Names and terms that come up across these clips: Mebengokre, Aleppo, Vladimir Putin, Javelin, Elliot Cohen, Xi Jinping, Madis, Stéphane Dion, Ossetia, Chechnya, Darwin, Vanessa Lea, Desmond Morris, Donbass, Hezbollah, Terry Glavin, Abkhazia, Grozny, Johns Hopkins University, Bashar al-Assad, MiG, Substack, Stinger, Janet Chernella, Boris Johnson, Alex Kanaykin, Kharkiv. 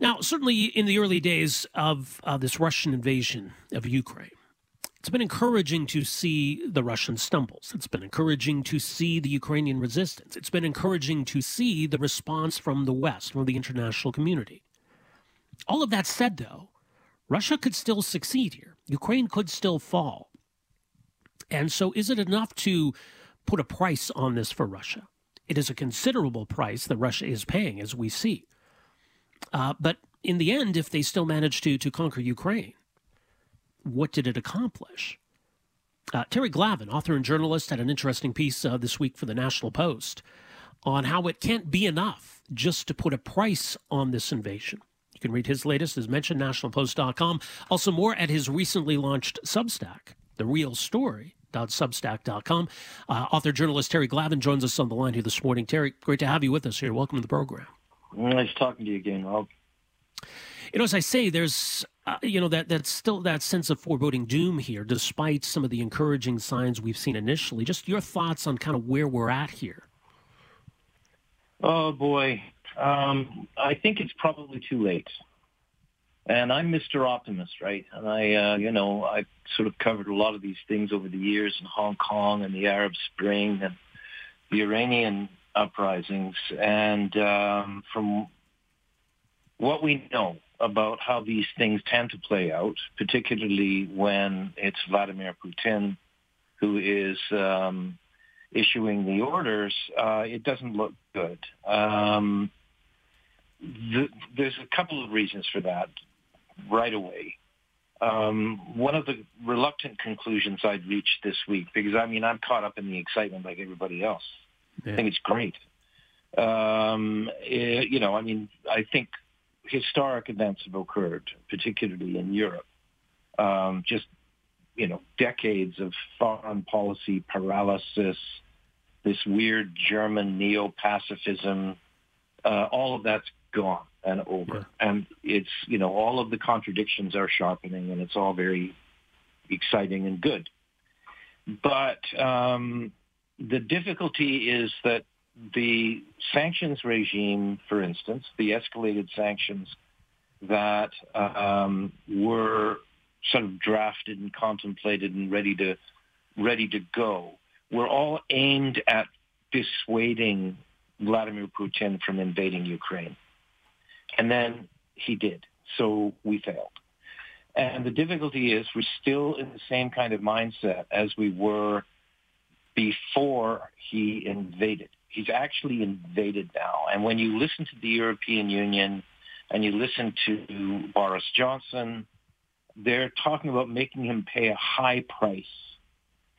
Now, certainly in the early days of this Russian invasion of Ukraine, it's been encouraging to see the Russian stumbles. It's been encouraging to see the Ukrainian resistance. It's been encouraging to see the response from the West, from the international community. All of that said, though, Russia could still succeed here. Ukraine could still fall. And so is it enough to put a price on this for Russia? It is a considerable price that Russia is paying, as we see. But in the end, if they still manage to conquer Ukraine, what did it accomplish? Terry Glavin, author and journalist, had an interesting piece this week for the National Post on how it can't be enough just to put a price on this invasion. You can read his latest, as mentioned, nationalpost.com. Also more at his recently launched Substack, therealstory.substack.com. Author journalist Terry Glavin joins us on the line here this morning. Terry, great to have you with us here. Welcome to the program. Nice talking to you again, Rob. You know, as I say, there's, that's still that sense of foreboding doom here, despite some of the encouraging signs we've seen initially. Just your thoughts on kind of where we're at here. Oh, boy. I think it's probably too late. And I'm Mr. Optimist, right? And I've sort of covered a lot of these things over the years in Hong Kong and the Arab Spring and the Iranian uprisings, and from what we know about how these things tend to play out, particularly when it's Vladimir Putin who is issuing the orders, it doesn't look good. There's a couple of reasons for that right away. One of the reluctant conclusions I'd reached this week, because I'm caught up in the excitement like everybody else. Yeah. I think it's great. I think historic events have occurred, particularly in Europe. Decades of foreign policy paralysis, this weird German neo-pacifism, all of that's gone and over. Yeah. And it's, all of the contradictions are sharpening, and it's all very exciting and good. But the difficulty is that the sanctions regime, for instance, the escalated sanctions that were sort of drafted and contemplated and ready to go, were all aimed at dissuading Vladimir Putin from invading Ukraine. And then he did. So we failed. And the difficulty is we're still in the same kind of mindset as we were before he invaded. He's actually invaded now. And when you listen to the European Union and you listen to Boris Johnson, they're talking about making him pay a high price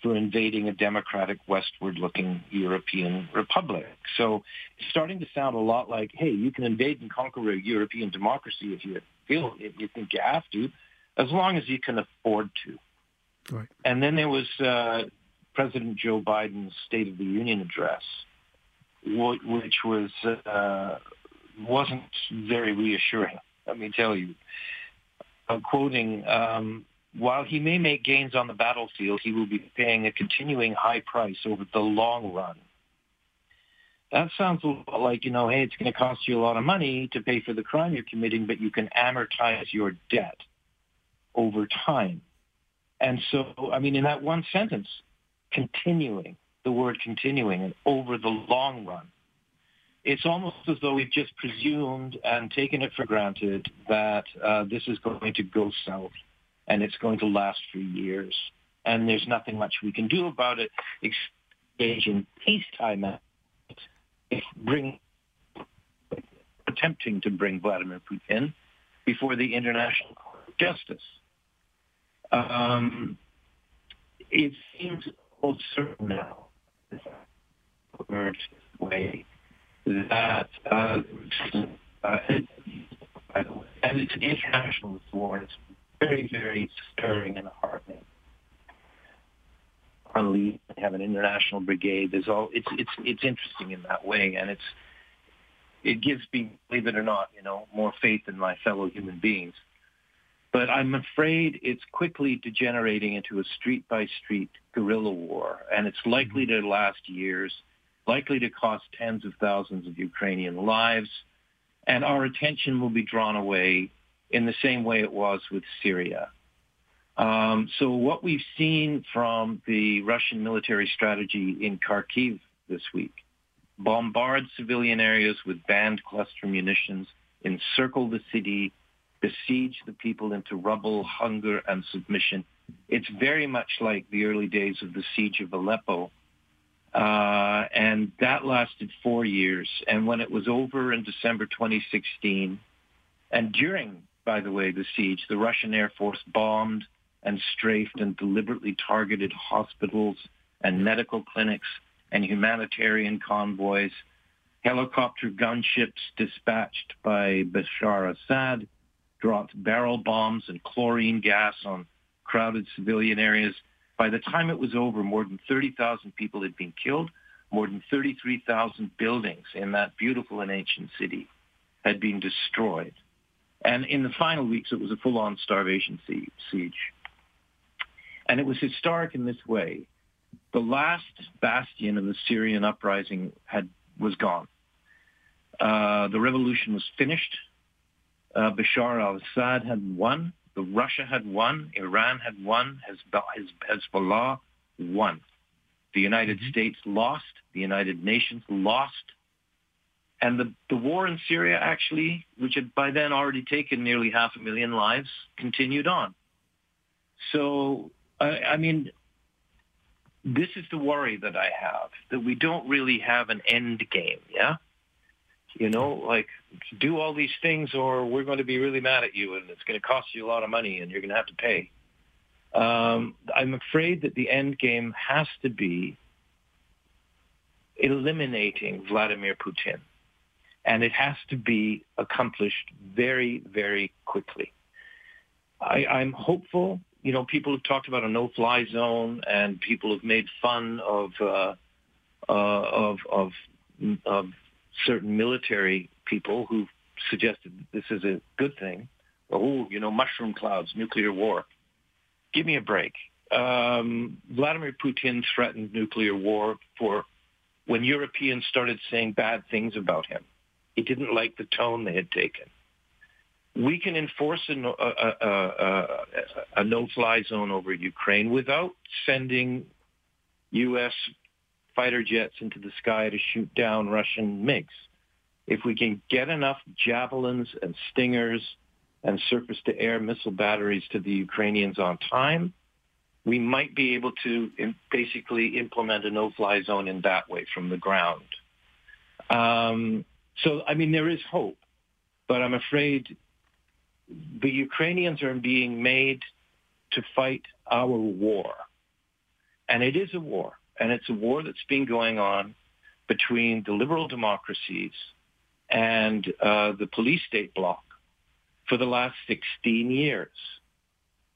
for invading a democratic, westward-looking European republic. So it's starting to sound a lot like, hey, you can invade and conquer a European democracy if you feel, if you think you have to, as long as you can afford to. Right. And then there was President Joe Biden's State of the Union address, which wasn't very reassuring, let me tell you. I'm quoting, while he may make gains on the battlefield, he will be paying a continuing high price over the long run. That sounds a lot like, hey, it's going to cost you a lot of money to pay for the crime you're committing, but you can amortize your debt over time. And so, in that one sentence, continuing, the word continuing, and over the long run, it's almost as though we've just presumed and taken it for granted that this is going to go south and it's going to last for years. And there's nothing much we can do about it, engage in peacetime actions, attempting to bring Vladimir Putin before the International Court of Justice. It seems all certain now, way that and it's an international war. It's very, very stirring and heartening. Finally, we have an international brigade. There's all. It's interesting in that way, and it gives me, believe it or not, more faith in my fellow human beings. But I'm afraid it's quickly degenerating into a street-by-street guerrilla war, and it's likely to last years, likely to cost tens of thousands of Ukrainian lives, and our attention will be drawn away in the same way it was with Syria. So what we've seen from the Russian military strategy in Kharkiv this week, bombard civilian areas with banned cluster munitions, encircle the city, besiege the people into rubble, hunger, and submission. It's very much like the early days of the siege of Aleppo. And that lasted 4 years. And when it was over in December 2016, and during, by the way, the siege, the Russian Air Force bombed and strafed and deliberately targeted hospitals and medical clinics and humanitarian convoys, helicopter gunships dispatched by Bashar al-Assad dropped barrel bombs and chlorine gas on crowded civilian areas. By the time it was over, more than 30,000 people had been killed. More than 33,000 buildings in that beautiful and ancient city had been destroyed. And in the final weeks, it was a full-on starvation siege. And it was historic in this way. The last bastion of the Syrian uprising was gone. The revolution was finished. Bashar al-Assad had won. Russia had won. Iran had won. Hezbollah won. The United States lost. The United Nations lost. And the war in Syria actually, which had by then already taken nearly 500,000 lives, continued on. So, I mean, this is the worry that I have, that we don't really have an end game, yeah? You know, like, do all these things or we're going to be really mad at you and it's going to cost you a lot of money and you're going to have to pay. I'm afraid that the end game has to be eliminating Vladimir Putin. And it has to be accomplished very, very quickly. I'm hopeful. You know, people have talked about a no-fly zone and people have made fun of certain military people who suggested this is a good thing. Oh, you know, mushroom clouds, nuclear war. Give me a break. Vladimir Putin threatened nuclear war when Europeans started saying bad things about him. He didn't like the tone they had taken. We can enforce a no-fly zone over Ukraine without sending U.S. fighter jets into the sky to shoot down Russian MiGs. If we can get enough javelins and stingers and surface-to-air missile batteries to the Ukrainians on time, we might be able to basically implement a no-fly zone in that way from the ground. So, I mean, there is hope, but I'm afraid the Ukrainians are being made to fight our war. And it is a war. And it's a war that's been going on between the liberal democracies and the police state bloc for the last 16 years.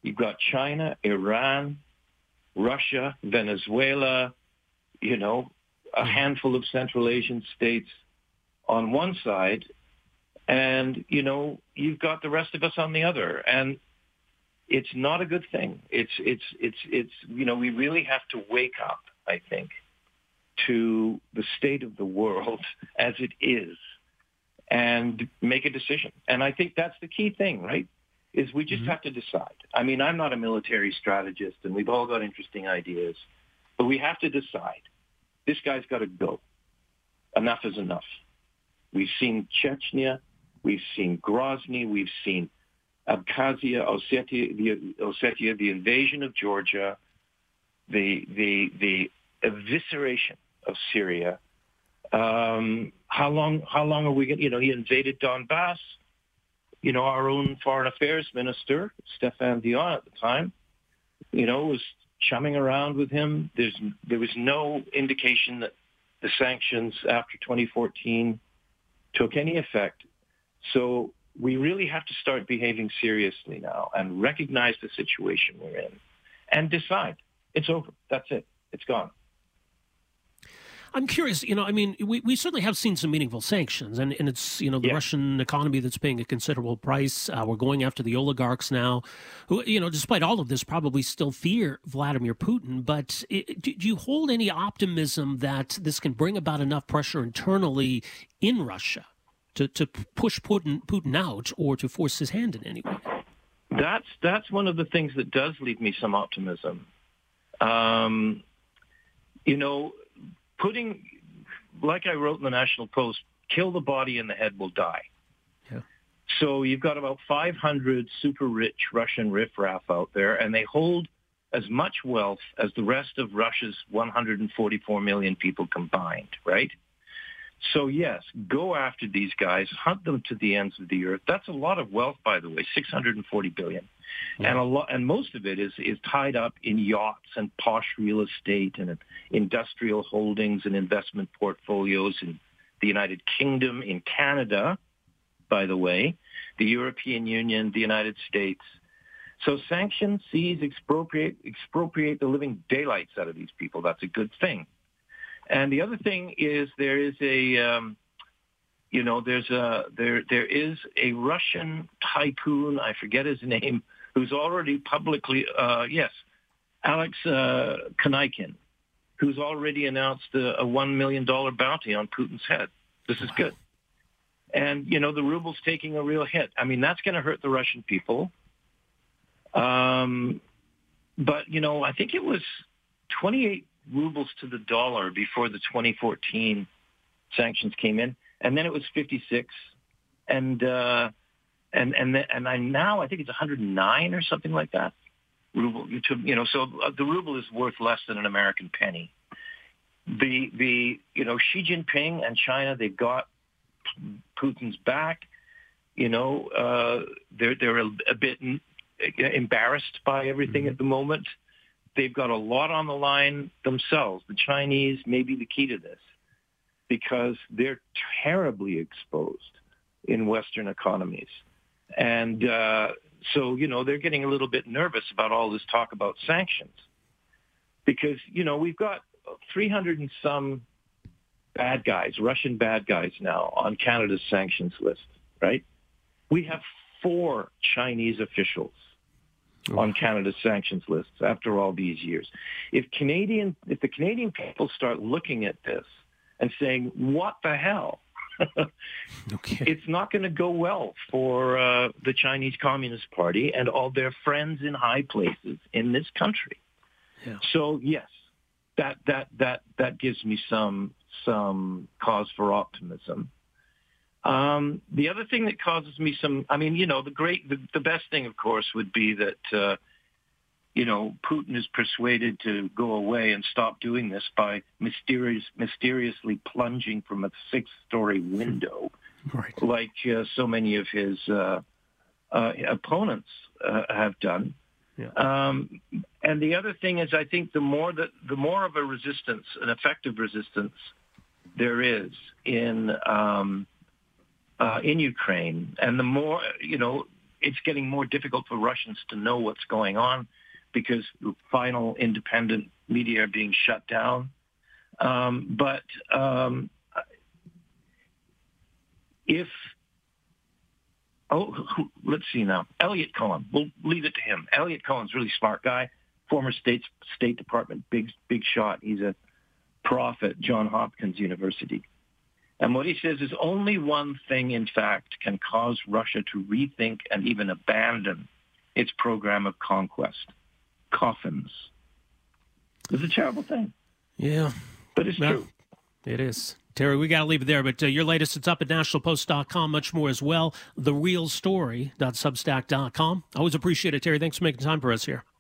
You've got China, Iran, Russia, Venezuela, you know, a handful of Central Asian states on one side, and, you know, you've got the rest of us on the other. And it's not a good thing. You know, we really have to wake up, I think, to the state of the world as it is and make a decision. And I think that's the key thing, right, is we just have to decide. I mean, I'm not a military strategist, and we've all got interesting ideas, but we have to decide. This guy's got to go. Enough is enough. We've seen Chechnya. We've seen Grozny. We've seen Abkhazia, Ossetia, the invasion of Georgia, the evisceration of Syria. How long are we going to, you know, he invaded Donbass. You know, our own foreign affairs minister, Stéphane Dion at the time, you know, was chumming around with him. There was no indication that the sanctions after 2014 took any effect. So we really have to start behaving seriously now and recognize the situation we're in and decide. It's over. That's it. It's gone. I'm curious, you know, I mean, we certainly have seen some meaningful sanctions, and it's, you know, the Russian economy that's paying a considerable price. We're going after the oligarchs now who, you know, despite all of this, probably still fear Vladimir Putin. But do you hold any optimism that this can bring about enough pressure internally in Russia to push Putin out or to force his hand in any way? That's one of the things that does leave me some optimism. Putting, like I wrote in the National Post, kill the body and the head will die. Yeah. So you've got about 500 super-rich Russian riffraff out there, and they hold as much wealth as the rest of Russia's 144 million people combined, right? So, yes, go after these guys, hunt them to the ends of the earth. That's a lot of wealth, by the way, $640 billion. Yeah. And a lot, and most of it is tied up in yachts and posh real estate and industrial holdings and investment portfolios in the United Kingdom, in Canada, by the way, the European Union, the United States. So sanction, seize, expropriate the living daylights out of these people. That's a good thing. And the other thing is there is a Russian tycoon, I forget his name, who's already publicly, Alex Kanaykin, who's already announced a $1 million bounty on Putin's head. This is good. And, the ruble's taking a real hit. I mean, that's going to hurt the Russian people. But, I think it was 28 rubles to the dollar before the 2014 sanctions came in, and then it was 56, and I think it's 109 or something like that ruble. So the ruble is worth less than an American penny. The Xi Jinping and China, they've got Putin's back. They're a bit embarrassed by everything at the moment. They've got a lot on the line themselves. The Chinese may be the key to this because they're terribly exposed in Western economies. And so they're getting a little bit nervous about all this talk about sanctions because, we've got 300 and some bad guys, Russian bad guys now on Canada's sanctions list, right? We have 4 Chinese officials on Canada's sanctions lists after all these years. If the Canadian people start looking at this and saying, what the hell? Okay. It's not going to go well for the Chinese Communist Party and all their friends in high places in this country. Yeah. So, yes, that gives me some cause for optimism. The other thing that causes me some, the best thing, of course, would be that, Putin is persuaded to go away and stop doing this by mysteriously plunging from a 6-story window, right, like so many of his opponents have done. Yeah. And the other thing is, I think the more of a resistance, an effective resistance, there is in Ukraine, and the more, it's getting more difficult for Russians to know what's going on because final independent media are being shut down. Let's see now. Elliot Cohen, we'll leave it to him. Elliot Cohen's a really smart guy, former State Department, big shot. He's a prof at Johns Hopkins University. And what he says is only one thing, in fact, can cause Russia to rethink and even abandon its program of conquest. Coffins. It's a terrible thing. Yeah. But it's true. It is. Terry, we got to leave it there. But your latest, it's up at nationalpost.com, much more as well. Therealstory.substack.com. Always appreciate it, Terry. Thanks for making time for us here.